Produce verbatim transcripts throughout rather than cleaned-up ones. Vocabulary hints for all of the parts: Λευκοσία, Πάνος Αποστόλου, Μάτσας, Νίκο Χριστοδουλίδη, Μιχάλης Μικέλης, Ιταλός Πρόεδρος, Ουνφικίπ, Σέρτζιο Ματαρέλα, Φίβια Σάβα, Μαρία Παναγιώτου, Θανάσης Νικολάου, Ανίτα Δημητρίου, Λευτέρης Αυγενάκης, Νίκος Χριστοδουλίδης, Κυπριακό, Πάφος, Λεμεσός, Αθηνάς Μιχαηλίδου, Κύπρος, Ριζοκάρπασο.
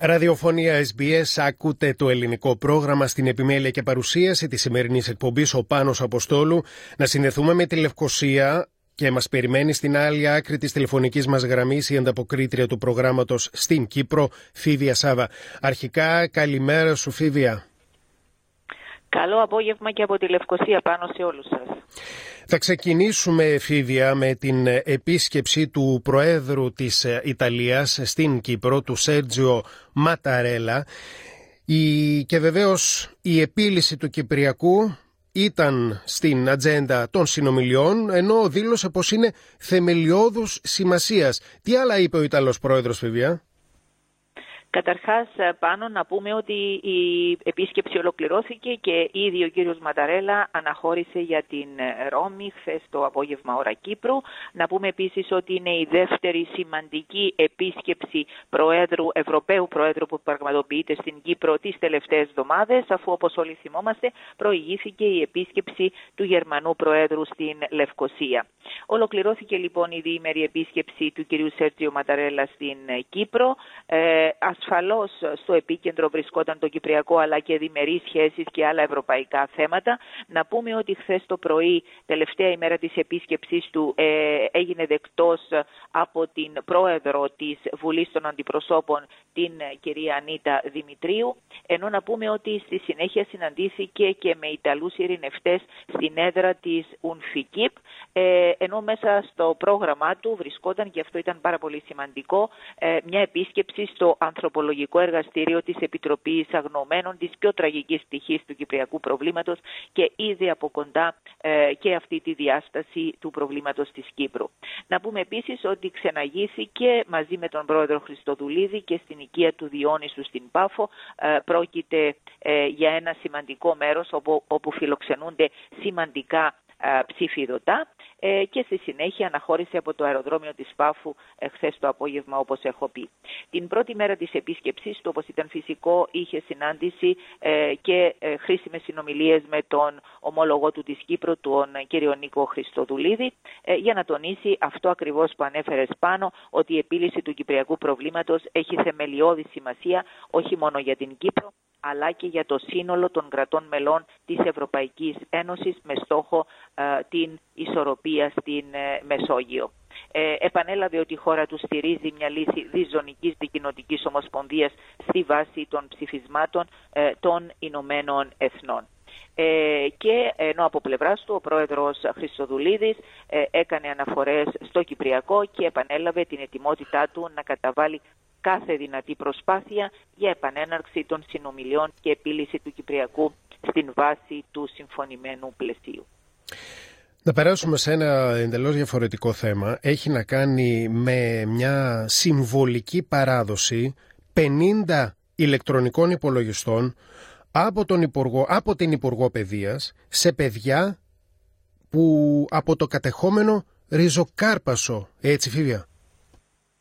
Ραδιοφωνία Ες Μπι Ες, ακούτε το ελληνικό πρόγραμμα. Στην επιμέλεια και παρουσίαση της σημερινής εκπομπής ο Πάνος Αποστόλου. Να συνδεθούμε με τη Λευκοσία και μας περιμένει στην άλλη άκρη της τηλεφωνικής μας γραμμής η ανταποκρίτρια του προγράμματος στην Κύπρο, Φίβια Σάβα. Αρχικά, καλημέρα σου Φίβια. Καλό απόγευμα και από τη Λευκοσία πάνω σε όλους σας. Θα ξεκινήσουμε, Φίβια, με την επίσκεψη του Προέδρου της Ιταλίας στην Κύπρο, του Σέρτζιο Ματαρέλα. Η... Και βεβαίως η επίλυση του Κυπριακού ήταν στην ατζέντα των συνομιλιών, ενώ δήλωσε πως είναι θεμελιώδους σημασίας. Τι άλλα είπε ο Ιταλός Πρόεδρος, Φίβια? Καταρχάς, πάνω να πούμε ότι η επίσκεψη ολοκληρώθηκε και ήδη ο κύριος Ματαρέλα αναχώρησε για την Ρώμη χθες το απόγευμα ώρα Κύπρου. Να πούμε επίσης ότι είναι η δεύτερη σημαντική επίσκεψη Προέδρου, Ευρωπαίου Προέδρου που πραγματοποιείται στην Κύπρο τις τελευταίες εβδομάδες, αφού όπως όλοι θυμόμαστε προηγήθηκε η επίσκεψη του Γερμανού Προέδρου στην Λευκοσία. Ολοκληρώθηκε λοιπόν η διήμερη επίσκεψη του κυρίου Σέρτζιο Ματαρέλα στην Κύπρο. Ε, Ασφαλώς στο επίκεντρο βρισκόταν το Κυπριακό αλλά και διμερείς σχέσεις και άλλα ευρωπαϊκά θέματα. Να πούμε ότι χθες το πρωί, τελευταία ημέρα της επίσκεψής του, ε, έγινε δεκτός από την πρόεδρο της Βουλής των Αντιπροσώπων, την κυρία Ανίτα Δημητρίου. Ενώ να πούμε ότι στη συνέχεια συναντήθηκε και με Ιταλούς ειρηνευτές στην έδρα της Ουνφικίπ. Ε, ενώ μέσα στο πρόγραμμά του βρισκόταν, και αυτό ήταν πάρα πολύ σημαντικό, ε, μια επίσκεψη στο Ανθρωπολογικό Εργαστήριο της Επιτροπής Αγνωμένων της πιο τραγικής πτυχής του Κυπριακού προβλήματος και είδε από κοντά ε, και αυτή τη διάσταση του προβλήματος της Κύπρου. Να πούμε επίσης ότι ξεναγήθηκε μαζί με τον πρόεδρο Χριστοδουλίδη και στην οικία του Διόνυσου στην Πάφο. Ε, πρόκειται ε, για ένα σημαντικό μέρος όπου, όπου φιλοξενούνται σημαντικά ε, ψηφιδωτά. Και στη συνέχεια αναχώρησε από το αεροδρόμιο της Πάφου χθες το απόγευμα, όπως έχω πει. Την πρώτη μέρα της επίσκεψης του, όπως ήταν φυσικό, είχε συνάντηση και χρήσιμες συνομιλίες με τον ομόλογο του της Κύπρου, τον κύριο Νίκο Χριστοδουλίδη, για να τονίσει αυτό ακριβώς που ανέφερες πάνω, ότι η επίλυση του Κυπριακού προβλήματος έχει θεμελιώδη σημασία όχι μόνο για την Κύπρο, αλλά και για το σύνολο των κρατών μελών της Ευρωπαϊκής Ένωσης με στόχο ε, την ισορροπία στην ε, Μεσόγειο. Ε, επανέλαβε ότι η χώρα του στηρίζει μια λύση διζωνικής δικοινοτικής ομοσπονδίας στη βάση των ψηφισμάτων ε, των Ηνωμένων Εθνών. Και ενώ από πλευράς του ο πρόεδρος Χριστοδουλίδης ε, έκανε αναφορές στο Κυπριακό και επανέλαβε την ετοιμότητά του να καταβάλει κάθε δυνατή προσπάθεια για επανέναρξη των συνομιλιών και επίλυση του Κυπριακού στην βάση του συμφωνημένου πλαισίου. Να περάσουμε σε ένα εντελώς διαφορετικό θέμα. Έχει να κάνει με μια συμβολική παράδοση πενήντα ηλεκτρονικών υπολογιστών από, τον υπουργό, από την Υπουργό Παιδείας σε παιδιά που από το κατεχόμενο ριζοκάρπασο. Έτσι Φίβια?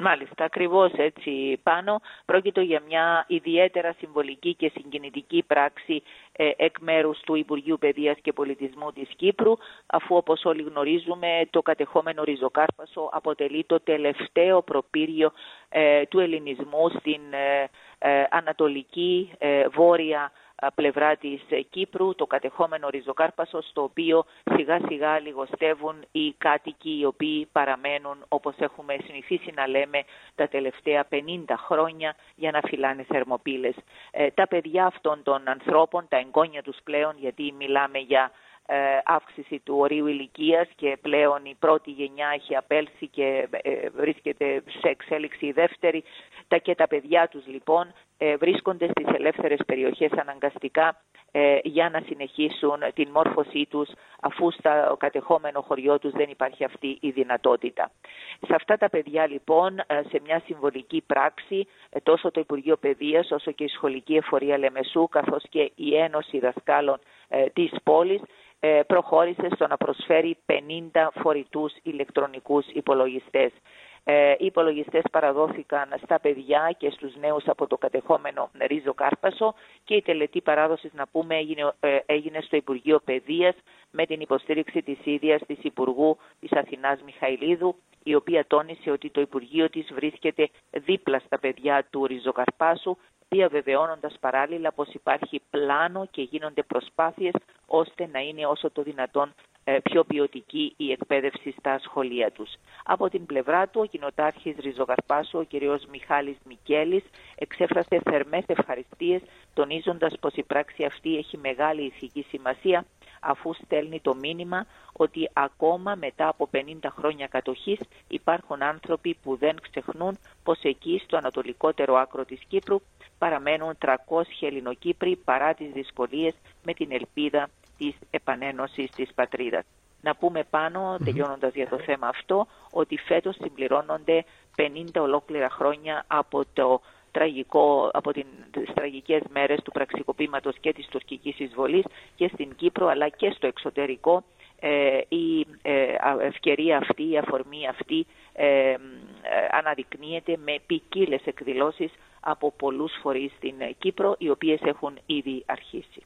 Μάλιστα, ακριβώς έτσι πάνω. Πρόκειται για μια ιδιαίτερα συμβολική και συγκινητική πράξη ε, εκ μέρους του Υπουργείου Παιδείας και Πολιτισμού της Κύπρου, αφού όπως όλοι γνωρίζουμε το κατεχόμενο ριζοκάρπασο αποτελεί το τελευταίο προπύργιο ε, του ελληνισμού στην ε, ε, ανατολική ε, βόρεια πλευρά της Κύπρου, το κατεχόμενο ριζοκάρπασο, στο οποίο σιγά σιγά λιγοστεύουν οι κάτοικοι οι οποίοι παραμένουν, όπως έχουμε συνηθίσει να λέμε, τα τελευταία πενήντα χρόνια για να φυλάνε θερμοπύλες. Ε, τα παιδιά αυτών των ανθρώπων, τα εγγόνια τους πλέον, γιατί μιλάμε για ε, αύξηση του ορίου ηλικίας και πλέον η πρώτη γενιά έχει απέλθει και ε, βρίσκεται σε εξέλιξη η δεύτερη, τα και τα παιδιά τους λοιπόν βρίσκονται στις ελεύθερες περιοχές αναγκαστικά ε, για να συνεχίσουν την μόρφωσή τους, αφού στο κατεχόμενο χωριό τους δεν υπάρχει αυτή η δυνατότητα. Σε αυτά τα παιδιά λοιπόν, σε μια συμβολική πράξη, τόσο το Υπουργείο Παιδείας όσο και η Σχολική Εφορία Λεμεσού καθώς και η Ένωση Δασκάλων ε, της πόλης ε, προχώρησε στο να προσφέρει πενήντα φορητούς ηλεκτρονικούς υπολογιστές. Ε, οι υπολογιστές παραδόθηκαν στα παιδιά και στους νέους από το κατεχόμενο ριζοκάρπασο και η τελετή παράδοσης, να πούμε, έγινε, ε, έγινε στο Υπουργείο Παιδείας με την υποστήριξη της ίδιας της Υπουργού της Αθηνάς Μιχαηλίδου, η οποία τόνισε ότι το Υπουργείο της βρίσκεται δίπλα στα παιδιά του Ριζοκαρπάσου, διαβεβαιώνοντας παράλληλα πως υπάρχει πλάνο και γίνονται προσπάθειες ώστε να είναι όσο το δυνατόν πιο ποιοτική η εκπαίδευση στα σχολεία τους. Από την πλευρά του, ο κοινοτάρχης Ριζοκαρπάσου, ο κ. Μιχάλης Μικέλης, εξέφρασε θερμές ευχαριστίες, τονίζοντας πως η πράξη αυτή έχει μεγάλη ηθική σημασία, αφού στέλνει το μήνυμα ότι ακόμα μετά από πενήντα χρόνια κατοχής υπάρχουν άνθρωποι που δεν ξεχνούν πως εκεί στο ανατολικότερο άκρο της Κύπρου παραμένουν τριακόσιοι Ελληνοκύπροι παρά τις δυσκολίες, με την ελπίδα της επανένωσης της πατρίδας. Να πούμε πάνω, τελειώνοντας για το θέμα αυτό, ότι φέτος συμπληρώνονται πενήντα ολόκληρα χρόνια από το τραγικό, από τις τραγικές μέρες του πραξικοπήματος και της τουρκικής εισβολής, και στην Κύπρο αλλά και στο εξωτερικό ε, η ε, ευκαιρία αυτή, η αφορμή αυτή ε, ε, αναδεικνύεται με ποικίλες εκδηλώσεις από πολλούς φορείς στην Κύπρο, οι οποίες έχουν ήδη αρχίσει.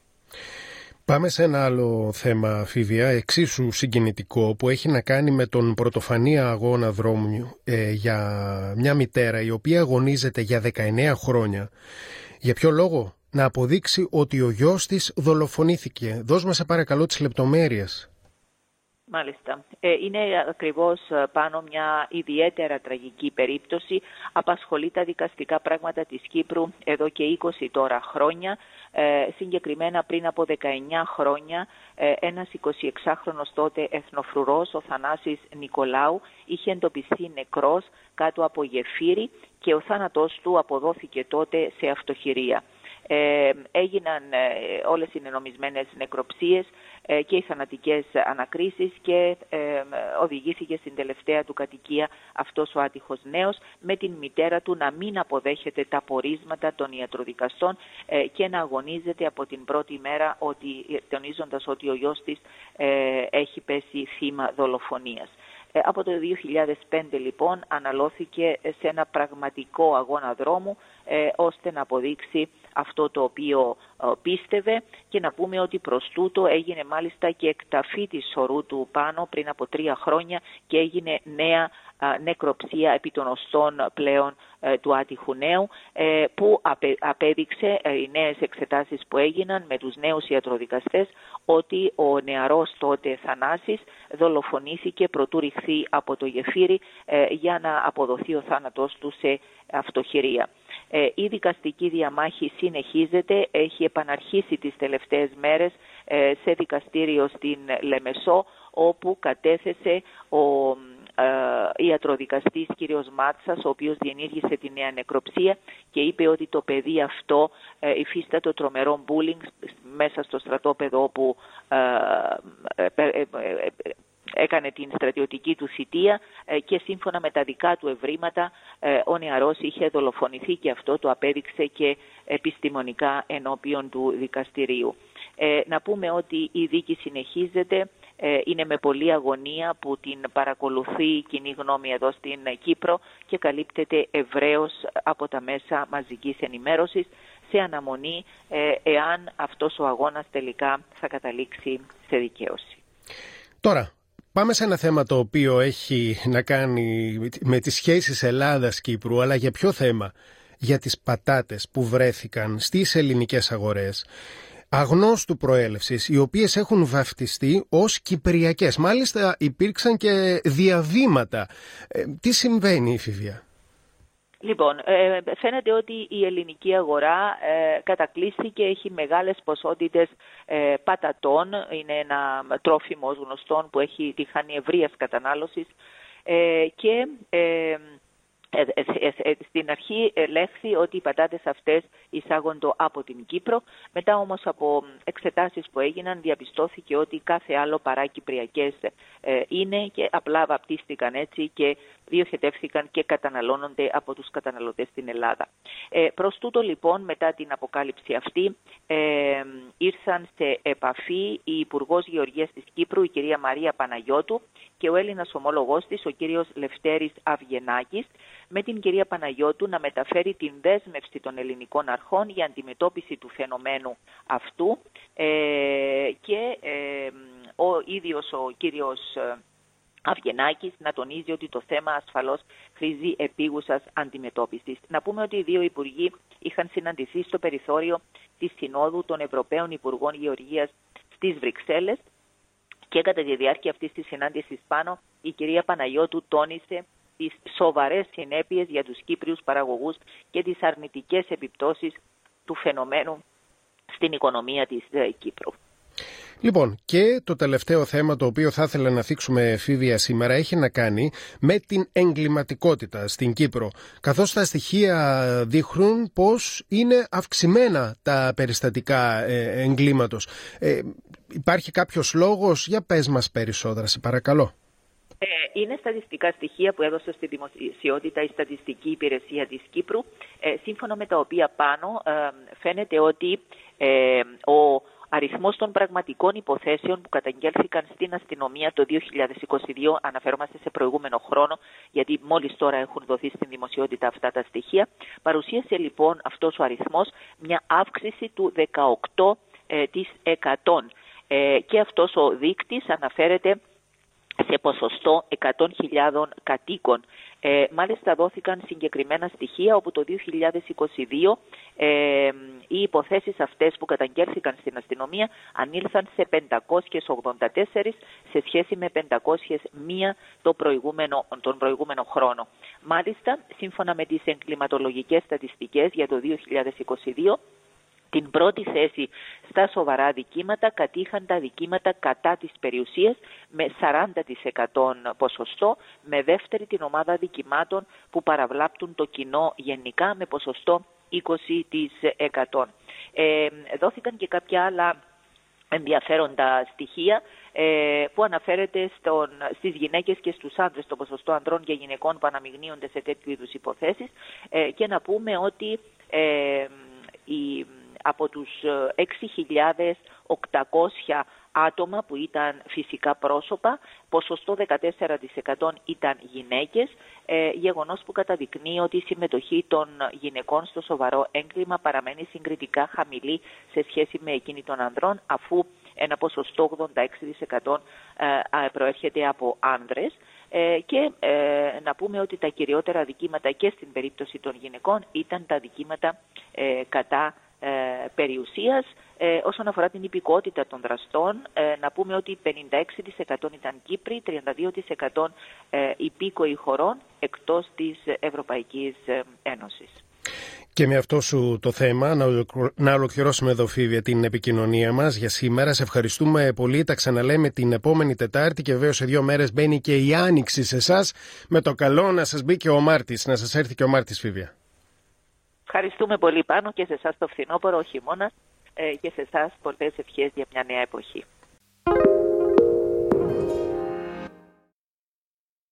Πάμε σε ένα άλλο θέμα, Φίβια, εξίσου συγκινητικό, που έχει να κάνει με τον πρωτοφανή αγώνα δρόμου ε, για μια μητέρα η οποία αγωνίζεται για δεκαεννέα χρόνια. Για ποιο λόγο? Να αποδείξει ότι ο γιος της δολοφονήθηκε. Δώσ' μας, σε παρακαλώ, τις λεπτομέρειες. Μάλιστα. Είναι ακριβώς πάνω μια ιδιαίτερα τραγική περίπτωση. Απασχολεί τα δικαστικά πράγματα της Κύπρου εδώ και είκοσι τώρα χρόνια. Ε, συγκεκριμένα πριν από δεκαεννέα χρόνια, ε, ένας εικοσιεξάχρονος τότε εθνοφρουρός, ο Θανάσης Νικολάου, είχε εντοπιστεί νεκρός κάτω από γεφύρι και ο θάνατός του αποδόθηκε τότε σε αυτοχειρία. Ε, έγιναν ε, όλες οι νομισμένες νεκροψίες ε, και οι θανατικές ανακρίσεις και ε, ε, οδηγήθηκε στην τελευταία του κατοικία αυτός ο άτυχος νέος, με την μητέρα του να μην αποδέχεται τα πορίσματα των ιατροδικαστών ε, και να αγωνίζεται από την πρώτη μέρα, ότι, τονίζοντας ότι ο γιος της ε, έχει πέσει θύμα δολοφονίας. Από το δύο χιλιάδες πέντε λοιπόν αναλώθηκε σε ένα πραγματικό αγώνα δρόμου ε, ώστε να αποδείξει αυτό το οποίο ε, πίστευε, και να πούμε ότι προς τούτο έγινε μάλιστα και εκταφή της σωρού του Πάνο πριν από τρία χρόνια και έγινε νέα ε, νεκροψία επί των οστών πλέον ε, του άτυχου νέου, ε, που απε, απέδειξε ε, οι νέες εξετάσεις που έγιναν με τους νέους ιατροδικαστές ότι ο νεαρός τότε Θανάσης δολοφονήθηκε προτού από το γεφύρι ε, για να αποδοθεί ο θάνατός του σε αυτοχειρία. Ε, η δικαστική διαμάχη συνεχίζεται, έχει επαναρχίσει τις τελευταίες μέρες ε, σε δικαστήριο στην Λεμεσό, όπου κατέθεσε ο ε, ιατροδικαστής κ. Μάτσας, ο οποίος διενήργησε τη νέα νεκροψία, και είπε ότι το παιδί αυτό ε, υφίστατο τρομερό μπούλινγκ μέσα στο στρατόπεδο όπου ε, ε, ε, ε, έκανε την στρατιωτική του θητεία, και σύμφωνα με τα δικά του ευρήματα ο νεαρός είχε δολοφονηθεί, και αυτό το απέδειξε και επιστημονικά ενώπιον του δικαστηρίου. Να πούμε ότι η δίκη συνεχίζεται, είναι με πολλή αγωνία που την παρακολουθεί η κοινή γνώμη εδώ στην Κύπρο και καλύπτεται ευρέως από τα μέσα μαζικής ενημέρωσης, σε αναμονή εάν αυτός ο αγώνας τελικά θα καταλήξει σε δικαίωση. Τώρα, πάμε σε ένα θέμα το οποίο έχει να κάνει με τις σχέσεις Ελλάδας-Κύπρου, αλλά για ποιο θέμα? Για τις πατάτες που βρέθηκαν στις ελληνικές αγορές, αγνώστου προέλευσης, οι οποίες έχουν βαφτιστεί ως κυπριακές. Μάλιστα υπήρξαν και διαβήματα. Ε, τι συμβαίνει, η Φίβια? Λοιπόν, ε, φαίνεται ότι η ελληνική αγορά ε, κατακλείστηκε, έχει μεγάλες ποσότητες ε, πατατών. Είναι ένα τρόφιμο γνωστό που έχει τη χάνει ευρείας κατανάλωσης ε, και... Ε, στην αρχή λέχθη ότι οι πατάτες αυτές εισάγονται από την Κύπρο. Μετά όμως από εξετάσεις που έγιναν διαπιστώθηκε ότι κάθε άλλο παρά κυπριακές είναι, και απλά βαπτίστηκαν έτσι και διοχετεύθηκαν και καταναλώνονται από τους καταναλωτές στην Ελλάδα. Ε, προς τούτο λοιπόν, μετά την αποκάλυψη αυτή ε, ήρθαν σε επαφή η Υπουργός Γεωργίας της Κύπρου, η κυρία Μαρία Παναγιώτου, και ο Έλληνας ομόλογός της, ο κύριος Λευτέρης Αυγενάκης, με την κυρία Παναγιώτου να μεταφέρει την δέσμευση των ελληνικών αρχών για αντιμετώπιση του φαινομένου αυτού, ε, και ε, ο ίδιος ο κύριος Αυγενάκης να τονίζει ότι το θέμα ασφαλώς χρήζει επίγουσας αντιμετώπισης. Να πούμε ότι οι δύο υπουργοί είχαν συναντηθεί στο περιθώριο της Συνόδου των Ευρωπαίων Υπουργών Γεωργίας στις Βρυξέλλες και κατά τη διάρκεια αυτής της συνάντησης πάνω η κυρία Παναγιώτου τόνισε τις σοβαρές συνέπειες για τους Κύπριους παραγωγούς και τις αρνητικές επιπτώσεις του φαινομένου στην οικονομία της Κύπρου. Λοιπόν, και το τελευταίο θέμα το οποίο θα ήθελα να θίξουμε, Φίβια, σήμερα έχει να κάνει με την εγκληματικότητα στην Κύπρο, καθώς τα στοιχεία δείχνουν πως είναι αυξημένα τα περιστατικά εγκλήματος. Ε, υπάρχει κάποιος λόγος? Για πες μας περισσότερα, σε παρακαλώ. Είναι στατιστικά στοιχεία που έδωσε στη δημοσιότητα η Στατιστική Υπηρεσία της Κύπρου, ε, σύμφωνα με τα οποία πάνω ε, φαίνεται ότι ε, ο αριθμός των πραγματικών υποθέσεων που καταγγέλθηκαν στην αστυνομία το δύο χιλιάδες είκοσι δύο, αναφερόμαστε σε προηγούμενο χρόνο, γιατί μόλις τώρα έχουν δοθεί στην δημοσιότητα αυτά τα στοιχεία, παρουσίασε λοιπόν αυτός ο αριθμός μια αύξηση του δεκαοκτώ τοις εκατό. Ε, και αυτός ο δείκτης αναφέρεται σε ποσοστό εκατό χιλιάδες κατοίκων. Ε, μάλιστα δόθηκαν συγκεκριμένα στοιχεία όπου το δύο χιλιάδες είκοσι δύο ε, οι υποθέσεις αυτές που καταγγέλθηκαν στην αστυνομία ανήλθαν σε πεντακόσιες ογδόντα τέσσερις σε σχέση με πεντακόσιες μία το προηγούμενο, τον προηγούμενο χρόνο. Μάλιστα, σύμφωνα με τις εγκληματολογικές στατιστικές για το δύο χιλιάδες είκοσι δύο, την πρώτη θέση στα σοβαρά αδικήματα κατήχαν τα αδικήματα κατά της περιουσίας με σαράντα τοις εκατό ποσοστό, με δεύτερη την ομάδα αδικημάτων που παραβλάπτουν το κοινό γενικά με ποσοστό είκοσι τοις εκατό. Ε, δόθηκαν και κάποια άλλα ενδιαφέροντα στοιχεία ε, που αναφέρεται στον, στις γυναίκες και στους άντρες, το ποσοστό ανδρών και γυναικών που αναμειγνύονται σε τέτοιου είδους υποθέσεις ε, και να πούμε ότι ε, η από τους έξι χιλιάδες οκτακόσια άτομα που ήταν φυσικά πρόσωπα, ποσοστό δεκατέσσερα τοις εκατό ήταν γυναίκες, γεγονός που καταδεικνύει ότι η συμμετοχή των γυναικών στο σοβαρό έγκλημα παραμένει συγκριτικά χαμηλή σε σχέση με εκείνη των ανδρών, αφού ένα ποσοστό ογδόντα έξι τοις εκατό προέρχεται από άνδρες. Και ε, να πούμε ότι τα κυριότερα αδικήματα και στην περίπτωση των γυναικών ήταν τα αδικήματα ε, κατά ε, περιουσίας. Ε, όσον αφορά την υπηκότητα των δραστών, ε, να πούμε ότι πενήντα έξι τοις εκατό ήταν Κύπροι, τριάντα δύο τοις εκατό ε, υπήκοοι χωρών εκτός της Ευρωπαϊκής Ένωσης. Και με αυτό σου το θέμα να ολοκληρώσουμε εδώ, Φίβια, την επικοινωνία μας για σήμερα. Σε ευχαριστούμε πολύ. Τα ξαναλέμε την επόμενη Τετάρτη και βέβαια σε δύο μέρες μπαίνει και η Άνοιξη σε εσάς. Με το καλό να σας μπει και ο Μάρτης, να σας έρθει και ο Μάρτης, Φίβια. Ευχαριστούμε πολύ, Πάνο, και σε εσάς το φθινόπωρο, ο χειμώνα, και σε εσάς πολλές ευχές για μια νέα εποχή.